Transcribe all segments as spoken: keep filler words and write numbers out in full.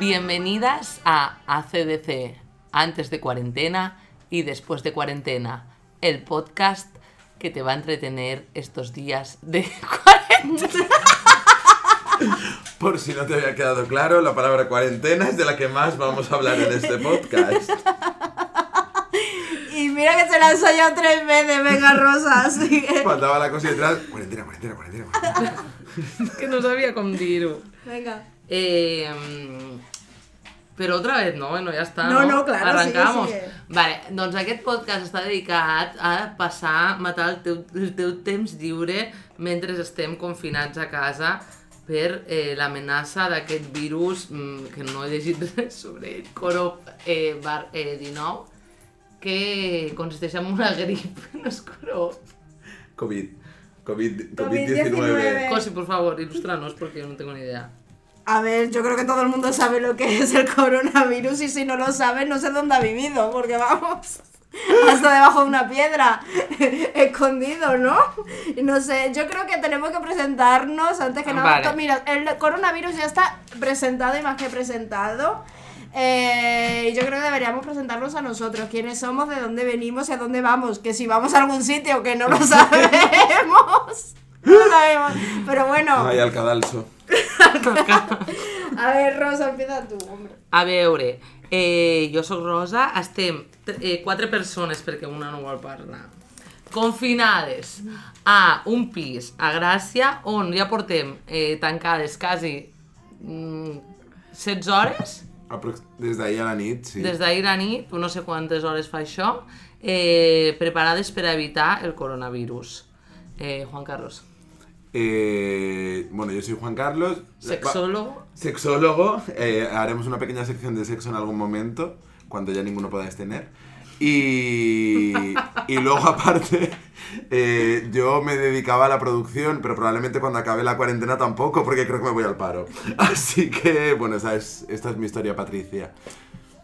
Bienvenidas a A C D C, antes de cuarentena y después de cuarentena, el podcast que te va a entretener estos días de cuarentena. Por si no te había quedado claro, la palabra cuarentena es de la que más vamos a hablar en este podcast. Y mira que se la he ensayado tres veces, venga Rosa, así que... Faltaba la cosa detrás, cuarentena, cuarentena, cuarentena, cuarentena. Es que no sabía con tiro. Venga. Eh... Però otra vez no, bueno, ja està, no? No, no, claro, arrancamos. Sigue, sigue. Vale, doncs aquest podcast està dedicat a passar, matar el teu, el teu temps lliure mentre estem confinats a casa per eh, l'amenaça d'aquest virus, que no he llegit res sobre ell, covid dinou, que consisteix en una grip, no és corop. Covid. covid diecinueve. Cosi, por favor, ilústranos, porque yo no tengo ni idea. A ver, yo creo que todo el mundo sabe lo que es el coronavirus y si no lo sabe, no sé dónde ha vivido, porque vamos, hasta debajo de una piedra, escondido, ¿no? No sé, yo creo que tenemos que presentarnos antes que nada. Vale. Mira, el coronavirus ya está presentado y más que presentado. Eh, yo creo que deberíamos presentarnos a nosotros, quiénes somos, de dónde venimos y a dónde vamos, que si vamos a algún sitio que no lo sabemos, no lo sabemos, pero bueno. Ay, al cadalso. A ver, Rosa, empieza tu, hombre. A veure, eh, jo sóc Rosa, estem eh, quatre persones, perquè una no vol parlar, confinades a un pis a Gràcia, on ja portem eh, tancades quasi mm, setze hores. Des d'ahir a la nit, sí. Des d'ahir a la nit, no sé quantes hores fa això, eh, preparades per evitar el coronavirus. Eh, Juan Carlos. Eh, bueno, yo soy Juan Carlos. Sexólogo. Sexólogo. Eh, haremos una pequeña sección de sexo en algún momento, cuando ya ninguno podáis tener. Y, y luego, aparte, eh, yo me dedicaba a la producción, pero probablemente cuando acabe la cuarentena tampoco, porque creo que me voy al paro. Así que, bueno, esa es, esta es mi historia, Patricia.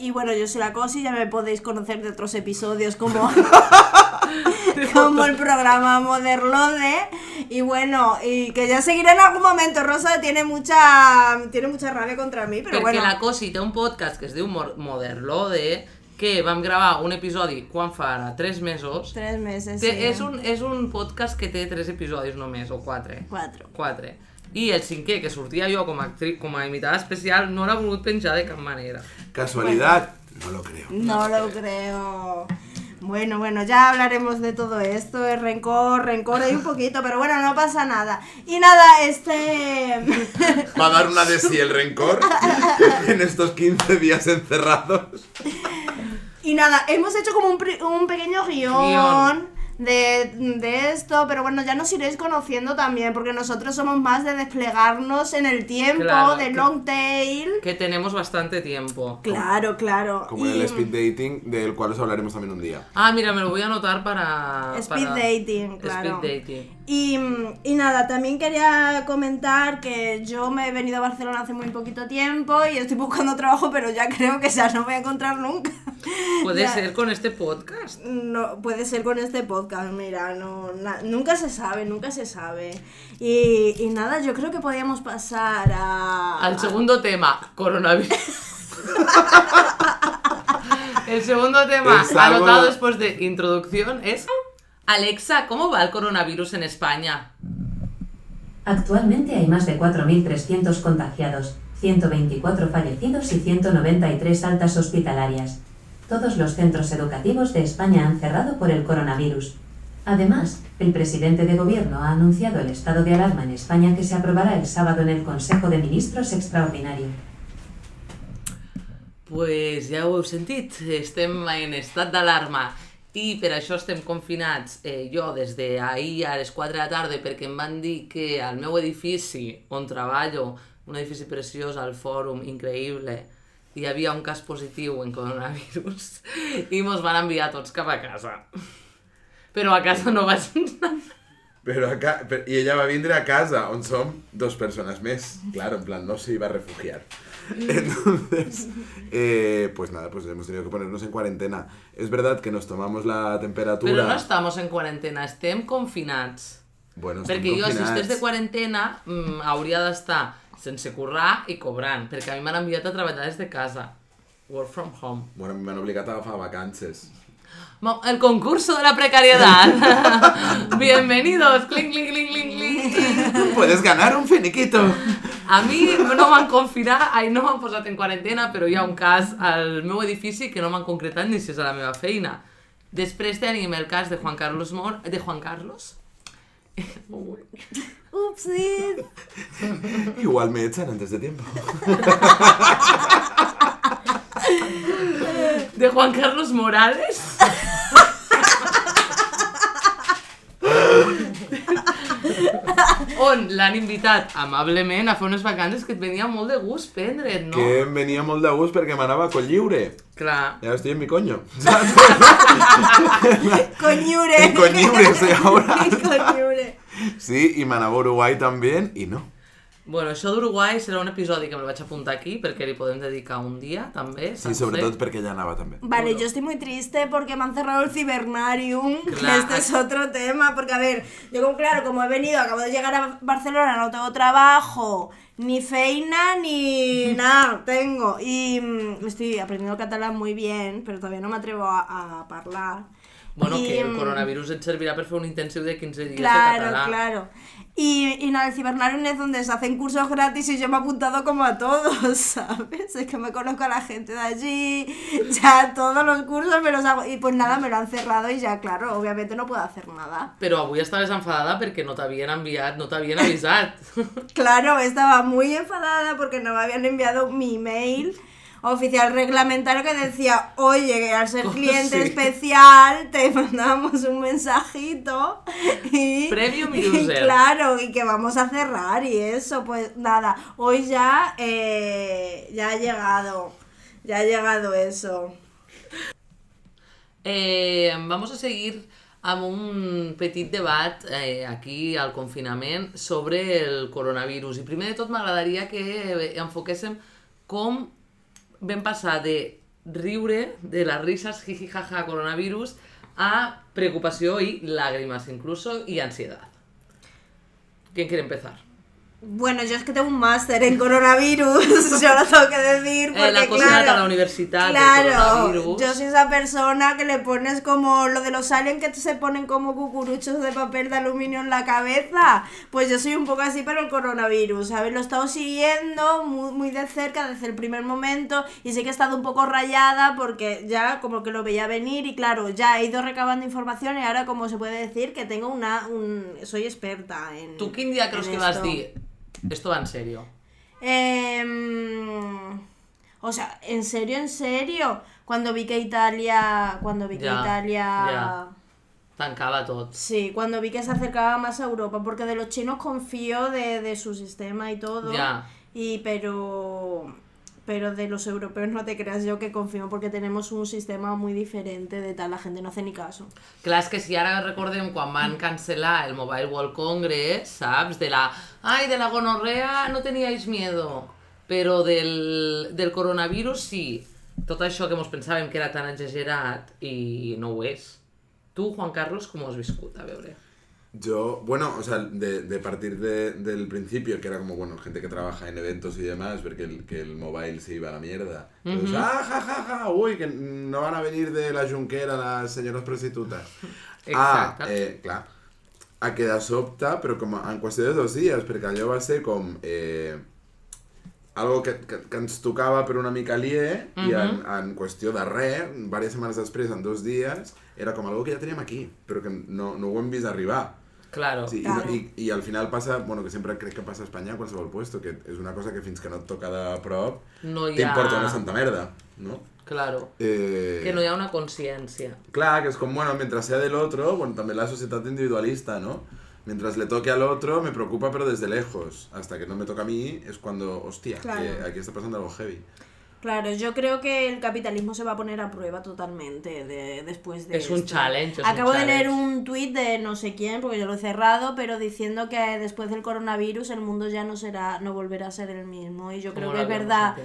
Y bueno, yo soy la Cosi, ya me podéis conocer de otros episodios como, como el programa Modern Love. Y bueno, y que ya seguiré en algún momento. Rosa tiene mucha tiene mucha rabia contra mi, pero perquè bueno. Perquè la Cosi té un podcast que es diu Modern Love, que vam gravar un episodi quan fa ara tres mesos. tres meses, té, sí. És un, és un podcast que té tres episodis només, o quatre. quatre. quatre. I el cinquè, que sortia jo com a actriz, com a invitada especial, no l'ha volgut penjar de cap manera. Casualidad, bueno, no lo creo. No, no lo creo. creo. Bueno, bueno, ya hablaremos de todo esto, el rencor, rencor hay un poquito, pero bueno, no pasa nada. Y nada, este... Va a dar una de sí el rencor en estos quince días encerrados. Y nada, hemos hecho como un, pri- un pequeño guión... guión. De, de esto, pero bueno, ya nos iréis conociendo también, porque nosotros somos más de desplegarnos en el tiempo, claro, de long tail. Que tenemos bastante tiempo. Claro, claro. Como y... el speed dating, del cual os hablaremos también un día. Ah, mira, me lo voy a anotar para... Speed para... dating, claro. Speed dating. Y, y nada, también quería comentar que yo me he venido a Barcelona hace muy poquito tiempo y estoy buscando trabajo, pero ya creo que ya no voy a encontrar nunca. ¿Puede ya. ser con este podcast? No, puede ser con este podcast. Mira, no, na, nunca se sabe, nunca se sabe. Y, y nada, yo creo que podíamos pasar a... Al segundo tema, coronavirus. El segundo tema, es algo... anotado después de introducción, es... Alexa, ¿cómo va el coronavirus en España? Actualmente hay más de cuatro mil trescientos contagiados, ciento veinticuatro fallecidos y ciento noventa y tres altas hospitalarias. Todos los centros educativos de España han cerrado por el coronavirus. Además, el presidente de gobierno ha anunciado el estado de alarma en España que se aprobará el sábado en el Consejo de Ministros Extraordinario. Pues ja ho heu sentit, estem en estat d'alarma i per això estem confinats. Eh, jo des d'ahir a les quatre de la tarda perquè em van dir que al meu edifici on treballo, un edifici preciós al Fòrum, increïble, hi havia un cas positiu en coronavirus i mos van enviar tots cap a casa. Però a casa no vaig anar. Però a ca... I ella va vindre a casa, on som dos persones més. Claro, en plan, no se iba a refugiar. Entonces, eh, pues nada, pues hemos tenido que ponernos en cuarentena. Es verdad que nos tomamos la temperatura... Pero no estamos en cuarentena, estem confinats. Bueno, estem perquè confinats. Perquè jo, si estàs de quarantena, mh, hauria d'estar sense currar i cobrant, perquè a mi m'han enviat a treballar des de casa. Work from home. Bueno, m'han obligat a agafar vacances. El concurso de la precariedad. Bienvenidos. Cling, cling, cling, cling, cling. Puedes ganar un finiquito. A mi no m'han confinat, ai, no m'han posat en quarantena, però hi ha un cas al meu edifici que no m'han concretat ni si és a la meva feina. Després tenim el cas de Juan Carlos Mor... de Juan Carlos? Upsis. Igual me echan antes de tiempo. De Juan Carlos Morales. On l'han invitat amablement a fer unes vacances que et venia molt de gust prendre't, no? Que em venia molt de gust perquè m'anava a coll lliure. Clar. Ja estic en mi coño. Coll lliure. Coll lliure, sí, ahora. Coll lliure. Sí, i m'anava a Uruguai també i no. Bueno, això d'Uruguai serà un episodi que me'l vaig apuntar aquí perquè li podem dedicar un dia, també. Sí, sobretot perquè ella anava també. Vale, yo estoy muy triste porque me han cerrado el Cibernarium. Claro. Este es otro tema, porque a ver, yo como claro, como he venido, acabo de llegar a Barcelona, no tengo trabajo, ni feina, ni nada tengo. Y estoy aprendiendo catalán muy bien, pero todavía no me atrevo a, a parlar. Bueno, y, que el coronavirus et servirá para hacer un intensivo de quince días claro, de catalán. Claro, claro. Y, y nada, el Cibernarium es donde se hacen cursos gratis y yo me he apuntado como a todos, ¿sabes? Es que me conozco a la gente de allí, ya todos los cursos me los hago. Y pues nada, me lo han cerrado y ya, claro, obviamente no puedo hacer nada. Pero avui estaves enfadada porque no te habían enviado, no te habían avisado. Claro, estaba muy enfadada porque no me habían enviado mi email oficial reglamentario que decía, oye, que al ser cliente sí. especial te mandamos un mensajito y, Premium y claro, y que vamos a cerrar y eso, pues nada, hoy ya, eh, ya ha llegado, ya ha llegado eso. Eh, vamos a seguir amb un petit debat eh, aquí al confinament sobre el coronavirus i primer de tot m'agradaria que enfoquéssim com vam passar de riure, de les risas, jiji, jaja, coronavirus, a preocupació i lágrimas incluso, y ansiedad. ¿Quién quiere empezar? Bueno, yo es que tengo un máster en coronavirus, yo lo tengo que decir, porque eh, la cosa claro, de la universidad, claro, yo soy esa persona que le pones como lo de los aliens que se ponen como cucuruchos de papel de aluminio en la cabeza, pues yo soy un poco así para el coronavirus, ¿sabes? Lo he estado siguiendo muy, muy de cerca desde el primer momento y sí que he estado un poco rayada porque ya como que lo veía venir y claro, ya he ido recabando información y ahora como se puede decir que tengo una, un, soy experta en ¿tú qué día crees que vas a decir? Esto va en serio. Eh, o sea, en serio, en serio. Cuando vi que Italia. Cuando vi que ya, Italia. Ya. Tancaba todo. Sí, cuando vi que se acercaba más a Europa. Porque de los chinos confío de, de su sistema y todo. Ya. Y pero. Pero de los europeos no te creas yo que confío porque tenemos un sistema muy diferente de tal, la gente no hace ni caso. Clar, és que si ara recordem quan van cancel·lar el Mobile World Congress, saps? De la, ai, de la gonorrea no teníais miedo, però del, del coronavirus sí. Tot això que mos pensàvem que era tan exagerat i no ho és. Tu, Juan Carlos, com ho has viscut? A veure... Yo, bueno, o sea, de, de partir de, del principio, que era como, bueno, gente que trabaja en eventos y demás, ver que el, que el mobile se iba a la mierda. Entonces, uh-huh. ¡ah, ja, ja, ja! Uy, que no van a venir de la Junquera las señoras prostitutas. Exacte. Ah, eh, clar, a que s'opta, però com en qüestió de dos dies, perquè allò va ser com... Eh, algo que, que, que ens tocava per una mica alié, uh-huh. i en, en qüestió de res, diverses setmanes després, en dos dies, era com algo que ja teníem aquí, però que no, no ho hem vist arribar. Claro. Sí, claro. I, i, I al final passa, bueno, que sempre crec que passa a Espanya a qualsevol puesto, que és una cosa que fins que no et toca de prop no ha... t'importa una santa merda, no? Claro, eh... que no hi ha una consciència. Clar, que és com, bueno, mentre sea del otro, bueno, també la societat individualista, no? Mientras le toque al otro, me preocupa, pero desde lejos. Hasta que no me toca a mí, es cuando, hostia, claro. que aquí está pasando algo heavy. Claro, yo creo que el capitalismo se va a poner a prueba totalmente de, después de Es esto. un challenge. Es Acabo un challenge. de leer un tuit de no sé quién, porque yo lo he cerrado, pero diciendo que después del coronavirus el mundo ya no será, no volverá a ser el mismo. Y yo creo que es verdad,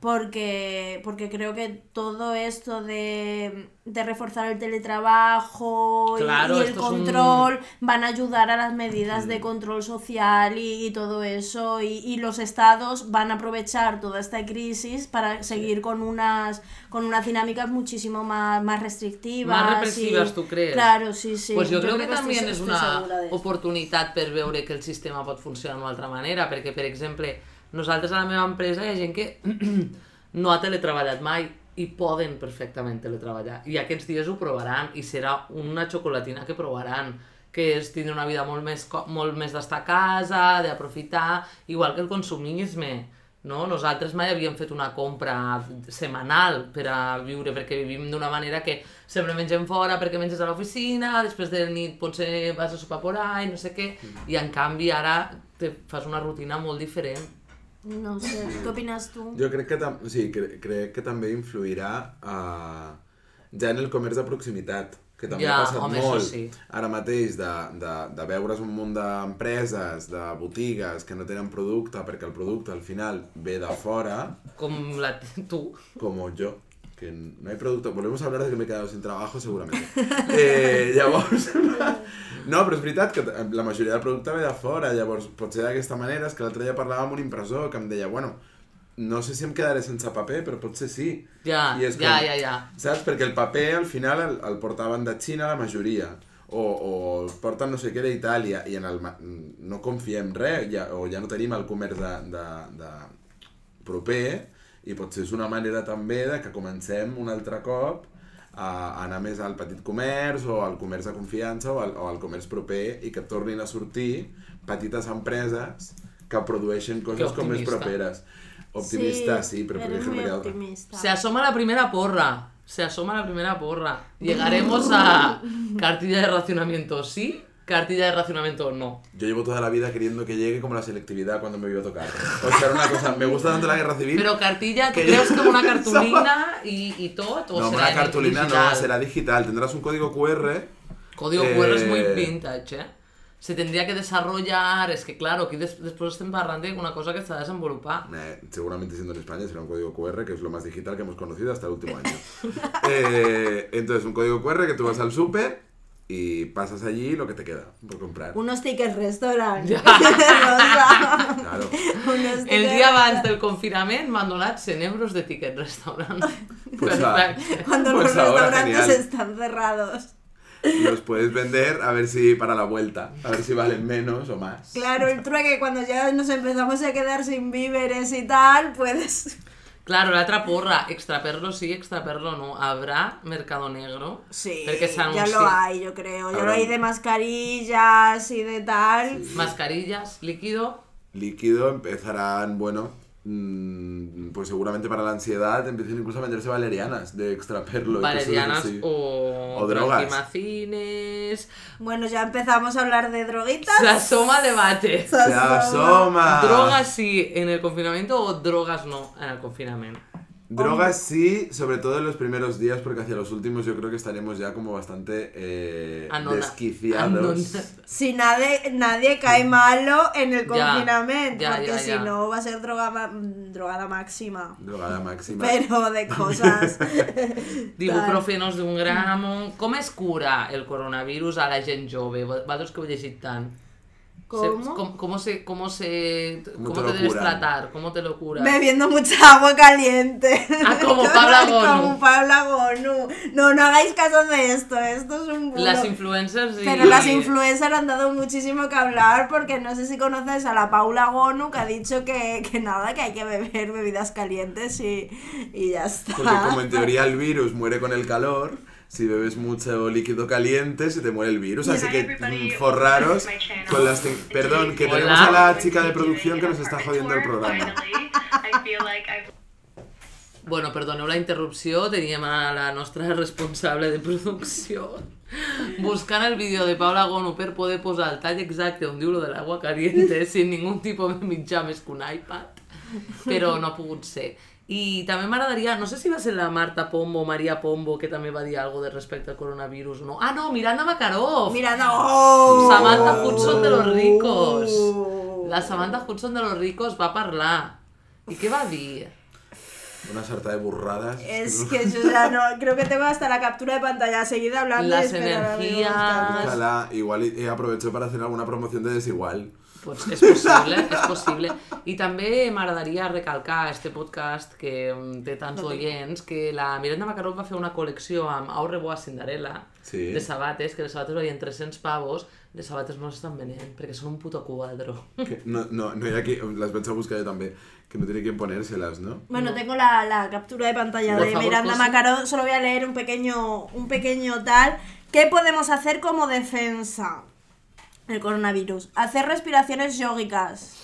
porque, porque creo que todo esto de, de reforzar el teletrabajo claro, y, y el control un... van a ayudar a las medidas de control social y, y todo eso. Y, y los estados van a aprovechar toda esta crisis para seguir con unas con unas dinámicas muchísimo más, más restrictivas, más represivas, y... ¿tú crees? Claro, sí, sí. Pues yo, yo creo, creo que, que també és una oportunitat per veure que el sistema pot funcionar d'una altra manera, perquè, per exemple, nosaltres a la meva empresa hi ha gent que no ha teletreballat mai i poden perfectament teletreballar, i aquests dies ho provaran i serà una xocolatina que provaran, que és tindre una vida molt més, molt més d'estar a casa, d'aprofitar, igual que el consumisme. No? Nosaltres mai havíem fet una compra setmanal per a viure, perquè vivim d'una manera que sempre mengem fora perquè menges a l'oficina, després de nit potser vas a sopar por ahí, no sé què, i en canvi ara te fas una rutina molt diferent. No sé, què opines tu? Jo crec que, tam sí, cre crec que també influirà eh, ja en el comerç de proximitat, que també ja, ha passat home, molt sí. Ara mateix de, de, de veure's un munt d'empreses, de botigues que no tenen producte perquè el producte al final ve de fora, com la tu com jo, que no hay producto, volvemos a hablar de que me he quedado sin trabajo seguramente. Eh, llavors no, però és veritat que la majoria del producte ve de fora, llavors potser d'aquesta manera. És que l'altre dia parlava amb un impressor que em deia, bueno, no sé si em quedaré sense paper, però potser sí. Ja, I és com, ja, ja, ja. Saps? Perquè el paper al final el, el portaven de Xina la majoria, o, o el porten no sé què d'Itàlia, i en el, no confiem res, ja, o ja no tenim el comerç de, de, de proper, i potser és una manera també de que comencem un altre cop a anar més al petit comerç o al comerç de confiança o al, o al comerç proper, i que tornin a sortir petites empreses que produeixen coses com més properes. Optimista, sí, sí, pero eres muy optimista. Se asoma la primera porra, se asoma la primera porra. Llegaremos a cartilla de racionamiento sí, cartilla de racionamiento no. Yo llevo toda la vida queriendo que llegue como la selectividad cuando me vio tocar. O sea, una cosa, me gusta tanto la guerra civil... Pero cartilla, ¿tú crees que una cartulina y, y todo? No, una cartulina digital? No, será digital, tendrás un código cu erre. Código eh... cu erre es muy vintage, ¿eh? Se tendría que desarrollar, es que claro, aquí des después está embarrante con una cosa que está desenvolupada. Eh, seguramente siendo en España será un código cu erre, que es lo más digital que hemos conocido hasta el último año. eh, entonces, un código cu erre que tú vas al súper y pasas allí lo que te queda por comprar. Unos tickets restaurant. Claro. Unos el dia abans del confinament m'han donat cent euros de ticket restaurant. Pues ah, cuando pues los restaurantes ahora, están cerrados. Los puedes vender a ver si para la vuelta, a ver si valen menos o más. Claro, el trueque cuando ya nos empezamos a quedar sin víveres y tal, puedes... Claro, la otra porra, extraperlo sí, extraperlo no. ¿Habrá mercado negro? Sí, ya lo hay, yo creo. Ya lo hay de mascarillas y de tal. Sí. Mascarillas, líquido. Líquido empezarán, bueno... pues seguramente para la ansiedad empiezan incluso a venderse valerianas de extraperlo. Valerianas y o... o drogas. Tranquimacines. Bueno, ya empezamos a hablar de droguitas. Se asoma debate. Se asoma. Se asoma. Drogas sí en el confinamiento o drogas no en el confinamiento. Drogas sí, sobre todo en los primeros días, porque hacia los últimos yo creo que estaremos ya como bastante eh, desquiciados. Si nadie, nadie cae malo en el confinamiento, ya, ya, porque si no va a ser droga, drogada máxima. Drogada máxima. Pero de cosas... Dibuprofenos de un gramo... Com es cura el coronavirus a la gent jove? Vosaltres que ho heu llegit tant. ¿Cómo? ¿Cómo, cómo, se, cómo, se, ¿Cómo, ¿Cómo te, te debes tratar? ¿Cómo te lo curas? Bebiendo mucha agua caliente. Ah, como Paula Gonu. Como Paula Gonu. No, no hagáis caso de esto, esto es un bulo. Las influencers sí. Pero las influencers han dado muchísimo que hablar, porque no sé si conoces a la Paula Gonu, que ha dicho que, que nada, que hay que beber bebidas calientes y, y ya está. Porque como en teoría el virus muere con el calor... Si bebes mucho líquido caliente, se te muere el virus, así que forraros con las... Perdón, que tenemos a la chica de producción que nos está jodiendo el programa. Bueno, perdoneu la interrupció, teníem a la nostra responsable de producció buscant el vídeo de Paula Gonu per poder posar el tall exacte on diu lo de l'aigua caliente, sin ningún tipus de mitjà més que un iPad, però no ha pogut ser. Y también me agradaría, no sé si va a ser la Marta Pombo, María Pombo, que también va a decir algo de respecto al coronavirus, ¿no? Ah, no, Miranda Makaroff. Miranda, oh, Samantha Hudson de los ricos. La Samantha Hudson de los ricos va a hablar. ¿Y qué va a decir? Una sarta de burradas. Es que yo ya no, creo que tengo hasta la captura de pantalla seguida hablando. Las energías. Ojalá, igual he aprovechado para hacer alguna promoción de Desigual. Pues es posible, és possible. I també m'agradaria recalcar este podcast que té tants oients que la Miranda Makaroff va fer una col·lecció amb Aureboa Cinderella, sí, de sabates, que les sabates valien trescientos pavos, les sabates no s'estan venent perquè són un puto cuadro. Que no, no, no hi ha qui... Les vaig a buscar jo també, que no tiene quien ponérselas, ¿no? Bueno, no. Tengo la, la captura de pantalla por de favor, Miranda Makaroff, solo voy a leer un pequeño, un pequeño tal. ¿Qué podemos hacer como defensa? El coronavirus. Hacer respiraciones yógicas.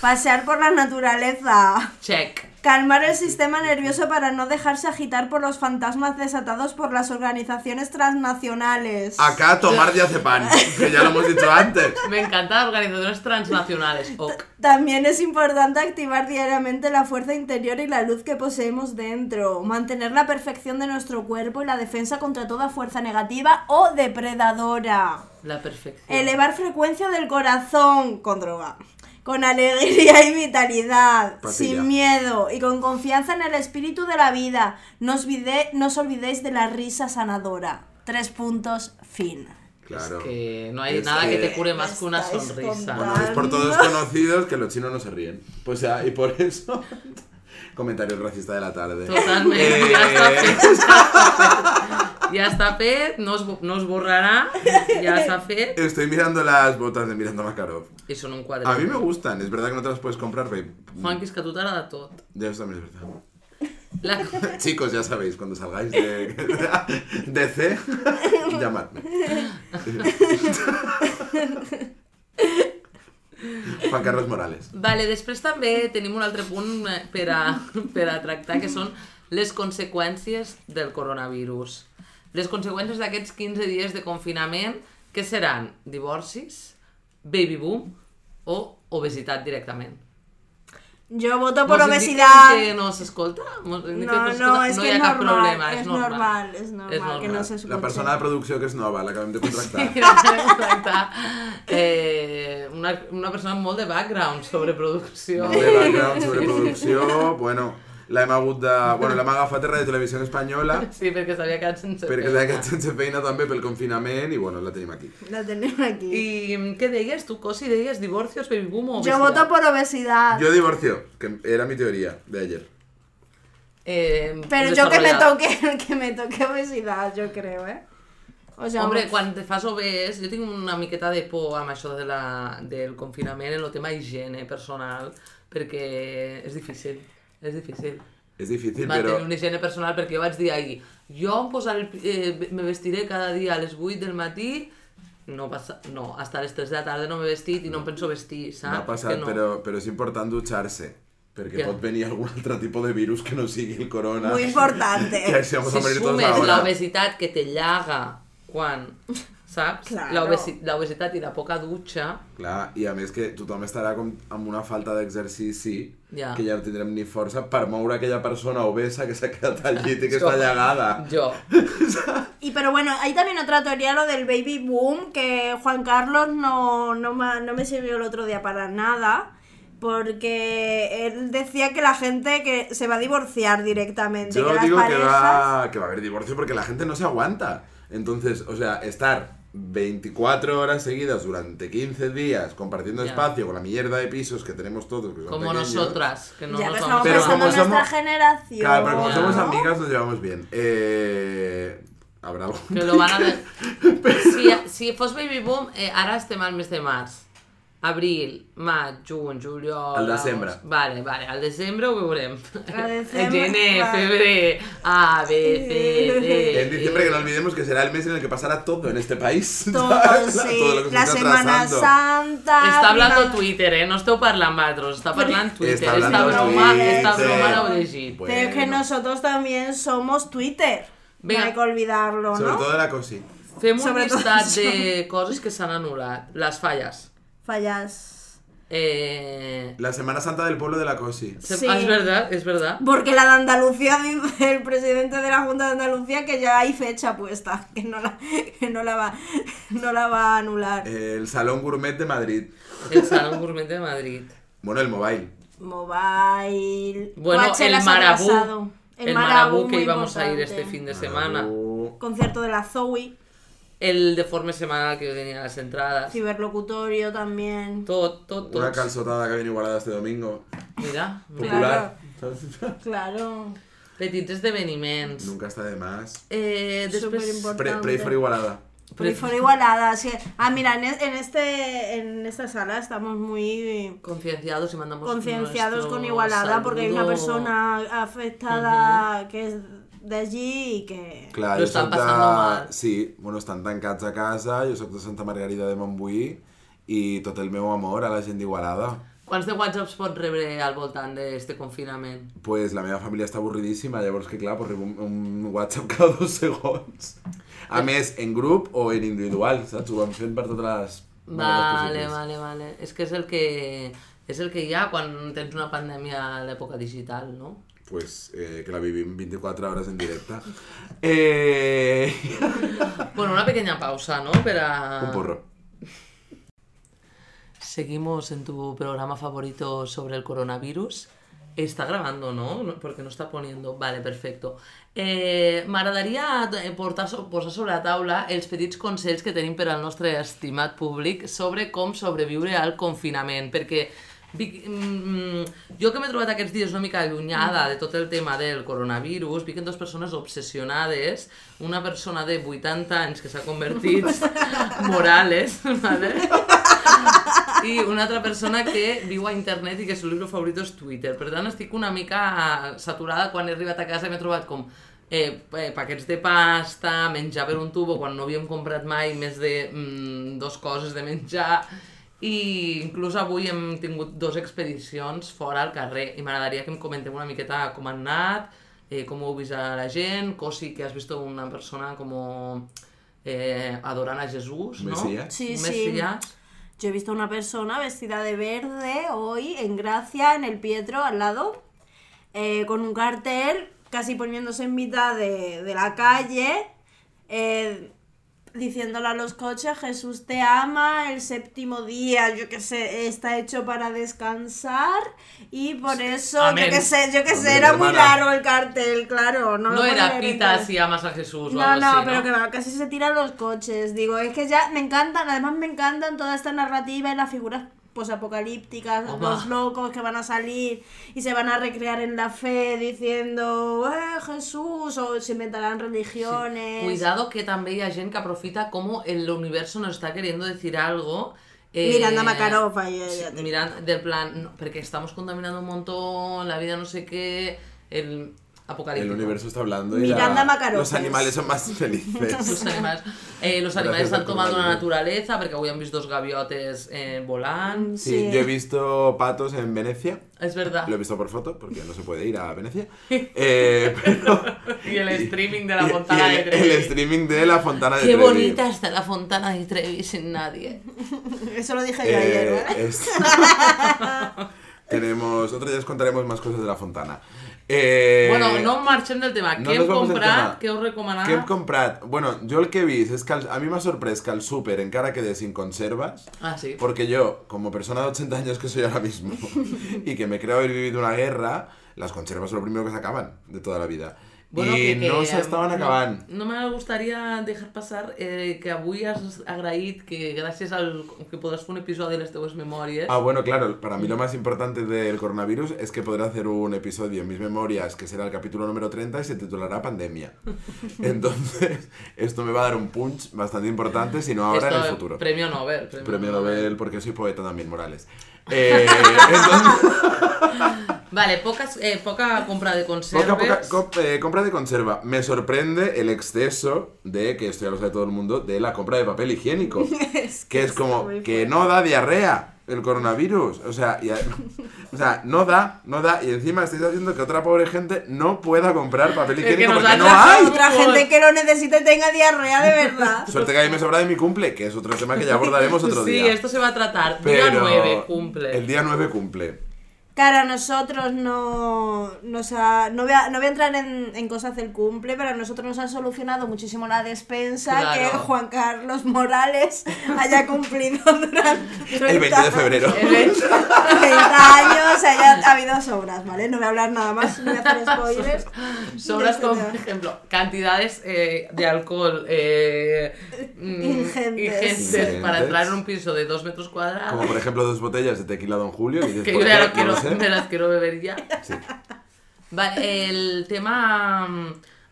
Pasear por la naturaleza. Check. Calmar el sistema nervioso para no dejarse agitar por los fantasmas desatados por las organizaciones transnacionales. Acá tomar diazepam, que ya lo hemos dicho antes. Me encantan organizaciones transnacionales. Ok. También es importante activar diariamente la fuerza interior y la luz que poseemos dentro. Mantener la perfección de nuestro cuerpo y la defensa contra toda fuerza negativa o depredadora. La perfección. Elevar frecuencia del corazón con droga. Con alegría y vitalidad, Patilla. Sin miedo y con confianza en el espíritu de la vida. No os, vide, no os olvidéis de la risa sanadora. Tres puntos, fin. Claro. Es que no hay es nada que, que te cure más que una sonrisa. Contando. Bueno, es por todos conocidos que los chinos no se ríen. Pues ya, y por eso... Comentario racista de la tarde. Totalmente. Eh... Ya está fet. Ya está fet. No os, no os borrará. Ya está fet. Estoy mirando las botas de Miranda Makaroff. Y son un cuadro. A mí me gustan. Es verdad que no te las puedes comprar, babe. Juan, que es que a tu t'agrada tot. Ya está, es verdad. La... Chicos, ya sabéis, cuando salgáis de, de C, llamadme. Juan Carlos Morales. Vale, després també tenim un altre punt per a, per a tractar, que són les conseqüències del coronavirus. Les conseqüències d'aquests quinze dies de confinament, que seran divorcis, baby boom o obesitat directament. Yo voto por obesidad. ¿Que no se escolta? No, no, es que es normal, es normal, es normal que no se escolta. La persona de producció que és nova, l'acabem de contractar. Sí, l'acabem de contractar. Eh, una, una persona amb molt de background sobre producció. Molt de background sobre producció, bueno... L'hem hagut de... Bueno, l'hem agafat a Radio Televisión Española. Sí, perquè s'havia quedat sense feina. Perquè s'havia quedat sense feina també pel confinament i, bueno, la tenim aquí. La tenim aquí. I què deies tu, Cosi? Deies divorcios, baby boom o obesidad? Yo voto por obesidad. Yo divorcio, que era mi teoría de ayer. Eh, Pero yo que me toque, que me toque obesidad, yo creo, eh? O sea, hombre, quan te fas obès, jo tinc una miqueta de por amb això de la, del confinament en el tema higiene personal, perquè és difícil. És difícil. És difícil, però... Mantenir una higiene personal, perquè jo vaig dir ahir, jo em posaré, eh, me vestiré cada dia a les vuit del matí, no, passa, no, hasta les tres de la tarda no m'he vestit i no em penso vestir, saps? M'ha passat, no. però, però és important dutxar-se, perquè ja pot venir algun altre tipus de virus que no sigui el corona. Muy importante. Si sumes l'obesitat que te llaga quan... Saps? Claro. La, obesi la obesitat i la poca dutxa. Clar, i a més que tothom estarà com amb una falta d'exercici, yeah, que ja no tindrem ni força per moure aquella persona obesa que s'ha quedat al llit i que está llagada. Yo. Y pero bueno, hay también otra teoría, lo del baby boom, que Juan Carlos no, no, ma, no me sirvió el otro día para nada. Porque él decía que la gente que se va a divorciar directamente. Yo que digo las parejas... que, va, que va a haber divorcio porque la gente no se aguanta. Entonces, o sea, estar veinticuatro horas seguidas durante quince días compartiendo ya espacio con la mierda de pisos que tenemos todos, que son como pequeños, nosotras, que no ya nos estamos pero pensando en nuestra generación. Claro, pero como ya, somos, ¿no?, amigas, nos llevamos bien. Eh... Habrá algún... Que lo van a ver. Si, si fos baby boom, eh, ara estem al mes de març. Abril, maig, juny, juliol... Al desembre. Doncs, vale, vale, al desembre ho veurem. Al desembre. Gener, febre, A, B, C, D... En diciembre, que no olvidemos que será el mes en el que pasará todo en este país. Todo, sí. Todo lo que la se Semana atrasando. Santa... Está hablando prima... Twitter, eh? No esteu parlant vosaltres, està parlant Twitter. Está hablando esta broma, Twitter. Esta broma l'heu llegit. Bueno. Pero que nosotros también somos Twitter. Venga. No hay que olvidarlo, ¿no? Sobre todo la cosi. Fem un llistat de coses que s'han anul·lat. Les falles. Fallas. Eh... La Semana Santa del pueblo de la Cosi. Sí. Ah, es verdad, es verdad. Porque la de Andalucía, el presidente de la Junta de Andalucía, que ya hay fecha puesta, que no la, que no la, va, no la va a anular. El Salón Gourmet de Madrid. El Salón Gourmet de Madrid. Bueno, el Mobile. Mobile. Bueno, Coachella el Marabú. El, el Marabú, Marabú que íbamos importante. a ir este fin de Marabú. semana. Concierto de la Zoe. El deforme semanal que yo tenía en las entradas. Ciberlocutorio también. Todo, todo, todo. Una calzotada que viene Igualada este domingo. Mira. Popular. Claro. claro. Petites de veniments. Nunca está de más. Eh, Súper importante. Pray for Igualada. Pray for Igualada. Sí. Ah, mira, en, en, este, en esta sala estamos muy... Concienciados y mandamos... Concienciados con Igualada saludo. Porque hay una persona afectada uh-huh. que es... de allí y que... Claro, lo están pasando de... mal. Sí, bueno, estan tancats a casa, jo soc de Santa Margarida de Montbuí i tot el meu amor a la gent d'Igualada. Quants de whatsapps pots rebre al voltant d'este confinament? Pues la meva família està avorridíssima, llavors que clar, pues rebo un, un whatsapp cada dos segons. A més, en grup o en individual, saps? Ho vam fent per totes les... Vale, vale, vale. És que és el que... és el que hi ha quan tens una pandèmia a l'època digital, no? Pues eh, que la viví veinticuatro horas en directa. Eh... Bueno, una pequeña pausa, ¿no? Para... Un porro. Seguimos en tu programa favorito sobre el coronavirus. Está grabando, ¿no? Porque no está poniendo... Vale, perfecto. Eh, M'agradaria portar, posar sobre la taula els petits consells que tenim per al nostre estimat públic sobre com sobreviure al confinament, perquè... Jo que m'he trobat aquests dies una mica allunyada de tot el tema del coronavirus, vic en dues persones obsessionades, una persona de vuitanta anys que s'ha convertit Morales, ¿vale? I una altra persona que viu a internet i que el seu llibre favorit és Twitter. Per tant, estic una mica saturada. Quan he arribat a casa m'he trobat com eh, paquets de pasta, menjar per un tubo quan no havíem comprat mai més de mm, dos coses de menjar... I inclús avui hem tingut dos expedicions fora al carrer i m'agradaria que em comenteu una miqueta com han anat, eh, com ho heu vist a la gent, Cosi, que has vist una persona com eh, adorant a Jesús, ¿no? Mesías. Sí, Mesías. Sí. Yo he visto una persona vestida de verde hoy en Gracia, en el Pietro, al lado, eh, con un cartel casi poniéndose en mitad de, de la calle, eh, diciéndole a los coches, Jesús te ama, el séptimo día, yo que sé, está hecho para descansar y por eso, Amén. yo que sé, yo que Amén. sé, era muy largo el cartel, claro. No, no era pita si amas a Jesús o no, algo no, así, no, pero que va, casi se tiran los coches, digo, es que ya me encantan, además me encantan toda esta narrativa y las figuras posapocalípticas, Oma. los locos que van a salir y se van a recrear en la fe diciendo eh, Jesús, o se inventarán religiones... Sí. Cuidado que también hay gente que aprofita como el universo nos está queriendo decir algo... Eh, Miranda Makaroff ahí... Te... Miranda, del plan, no, porque estamos contaminando un montón, la vida no sé qué... El... Apocalíptico. El universo está hablando y la... los animales son más felices. Los animales, eh, los animales están tomando la naturaleza, porque hoy han visto dos gaviotes eh, volando. Sí, sí, yo he visto patos en Venecia. Es verdad. Lo he visto por foto, porque no se puede ir a Venecia. Eh, pero... y el streaming de la Fontana de Trevi. El streaming de la Fontana de Trevi. Qué bonita está la Fontana de Trevi sin nadie. Eso lo dije yo eh, ayer, ¿verdad? Es... Tenemos... Otro día os contaremos más cosas de la Fontana. Eh, bueno, no marxem del tema. No, què heu comprat? Què heu recomanat? Què hem comprat? Bueno, jo el que he vist és que el, a mi m'ha sorprès que el súper encara quede sin conservas. Ah, sí. Porque yo, como persona de ochenta años que soy ahora mismo y que me creo haber vivido una guerra, las conservas son lo primero que se acaban de toda la vida. Bueno, y que, que, no se estaban acabant. No, no me gustaría dejar pasar eh, que avui has agraït que gracias al que podrás hacer un episodio de las teves memorias. Ah, bueno, claro, para mí lo más importante del coronavirus es que podré hacer un episodio en mis memorias que será el capítulo número treinta y se titulará Pandemia. Entonces, esto me va a dar un punch bastante importante, si no ahora esto, en el futuro. Premio Nobel. Premio, premio Nobel, Nobel, porque soy poeta también, Morales. Eh, entonces... Vale, pocas, eh, poca compra de conserva. Poca, poca co- eh, compra de conserva. Me sorprende el exceso de, que esto ya lo sabe todo el mundo, de la compra de papel higiénico. es que, que es como, que no da diarrea. el coronavirus. O sea, y a, o sea, no da, no da. Y encima estáis haciendo que otra pobre gente no pueda comprar papel higiénico porque no hay. Otra gente que lo necesite tenga diarrea de verdad. Suerte que a mí me sobra de mi cumple, que es otro tema que ya abordaremos otro sí, día. Sí, esto se va a tratar. Pero día nueve cumple. El día nueve cumple. Claro, a nosotros no, nos ha, no, voy a, no voy a entrar en, en cosas del cumple, pero a nosotros nos ha solucionado muchísimo la despensa, claro, que Juan Carlos Morales haya cumplido durante el veinte de febrero. treinta años, haya ha habido sobras, ¿vale? No voy a hablar nada más, no voy a hacer spoilers. Sobras como, por ejemplo, cantidades eh, de alcohol eh, ingentes, ingentes para entrar en un piso de dos metros cuadrados. Como por ejemplo dos botellas de tequila Don Julio y después... Que quiero, me las quiero beber ya. Sí. Vale, el tema...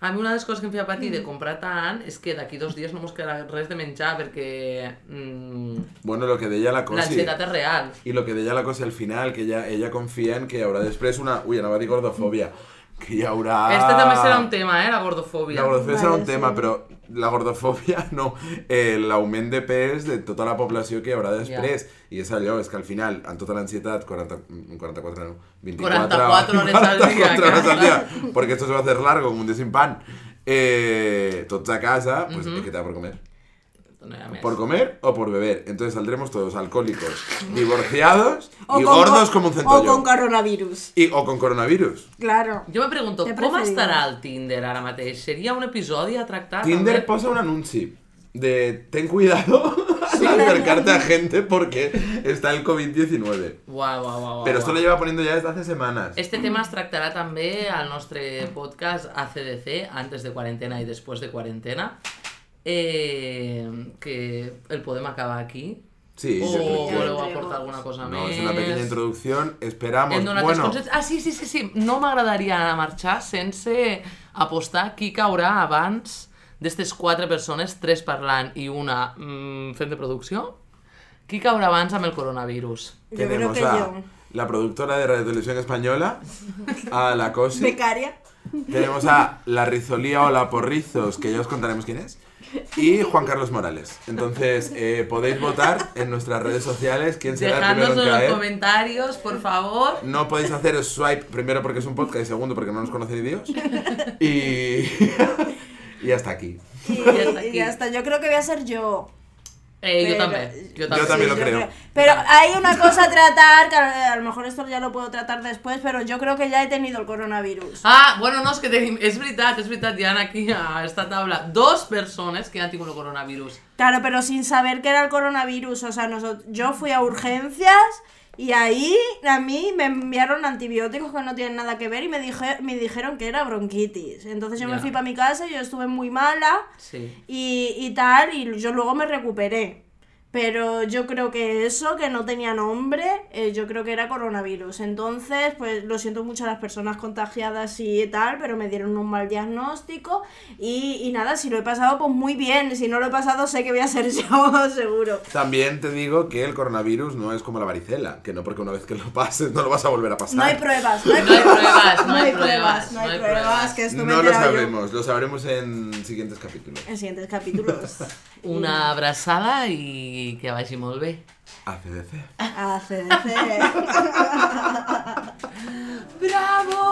A mí una de las cosas que me fui a partir de comprar tan es que de aquí dos días no hemos quedado res de menjar porque... Mmm, bueno, lo que de ella la cosa... La ansiedad es real. Y lo que de ella la cosa al final, que ella, ella confía en que habrá después una... Uy, no va a decir gordofobia. Que ya habrá... Este también será un tema, ¿eh? La gordofobia. La gordofobia vale, será un sí. tema, pero la gordofobia no. El augment de pes de tota la població que hi haurà després. Yeah. I és allò, és que al final, amb tota l'ansietat, quaranta-quatre hores al dia, perquè esto se va a hacer largo, com un de sin pan, eh, tots a casa, pues, uh-huh. ¿qué te da por comer? Por comer o por beber. Entonces saldremos todos alcohólicos, divorciados y gordos como un centollo. O con coronavirus. Y, o con coronavirus. Claro. Yo me pregunto, ¿cómo estará el Tinder ahora mateix? ¿Sería un episodio a tractar? Tinder amb... posa un anunci de ten cuidado sí. al acercarte a gente porque está el covid diecinueve. Guau, guau, guau. Pero esto lo lleva poniendo ya desde hace semanas. Este mm. tema es tractará también al nuestro podcast A C D C, antes de cuarentena y después de cuarentena. Eh, que el poema acaba aquí. Sí, o oh, luego aporta alguna cosa no, més. No, és una pequeña introducción, esperamos. Bueno. Ah, sí, sí, sí, sí. No m'agradaria anar a marxar sense apostar qui caurà abans d'aquestes quatre persones, tres parlant i una mmm, fent de producció. Qui caurà abans amb el coronavirus? Jo crec que a... jo. La productora de Radio Televisión Española, a la Cosi. Becaria. Tenemos a la Rizolía o la Porrizos, que ya os contaremos quién es. Y Juan Carlos Morales. Entonces, eh, podéis votar en nuestras redes sociales. ¿Quién será el primero en caer? Dejadnos en los comentarios, por favor. No podéis hacer swipe, primero porque es un podcast y segundo porque no nos conoce Dios. Y... y hasta aquí. Y, y hasta aquí. Y hasta, yo creo que voy a ser yo. Eh, yo, también, yo también. Yo también lo sí, creo. creo. Pero hay una cosa a tratar, que a lo mejor esto ya lo puedo tratar después, pero yo creo que ya he tenido el coronavirus. Ah, bueno, no, es que tenim, és veritat, és veritat, hi ha aquí a esta taula dos persones que han tingut el coronavirus. Claro, pero sin saber que era el coronavirus, o sea, nosotros, yo fui a urgencias y ahí a mí me enviaron antibióticos que no tienen nada que ver y me, dije, me dijeron que era bronquitis. Entonces yo yeah. me fui para mi casa, yo estuve muy mala sí. y, y tal, y yo luego me recuperé. Pero yo creo que eso, que no tenía nombre, eh, yo creo que era coronavirus. Entonces, pues lo siento mucho a las personas contagiadas y tal, pero me dieron un mal diagnóstico. Y, y nada, si lo he pasado, pues muy bien. Si no lo he pasado, sé que voy a ser yo, seguro. También te digo que el coronavirus no es como la varicela, que no porque una vez que lo pases no lo vas a volver a pasar. No hay pruebas, no hay pruebas, no hay pruebas, no hay pruebas. Que esto no lo sabremos, yo. Lo sabremos en siguientes capítulos. En siguientes capítulos. Una abrazada y... I que vagi molt bé. A C D C. A C D C. Bravo!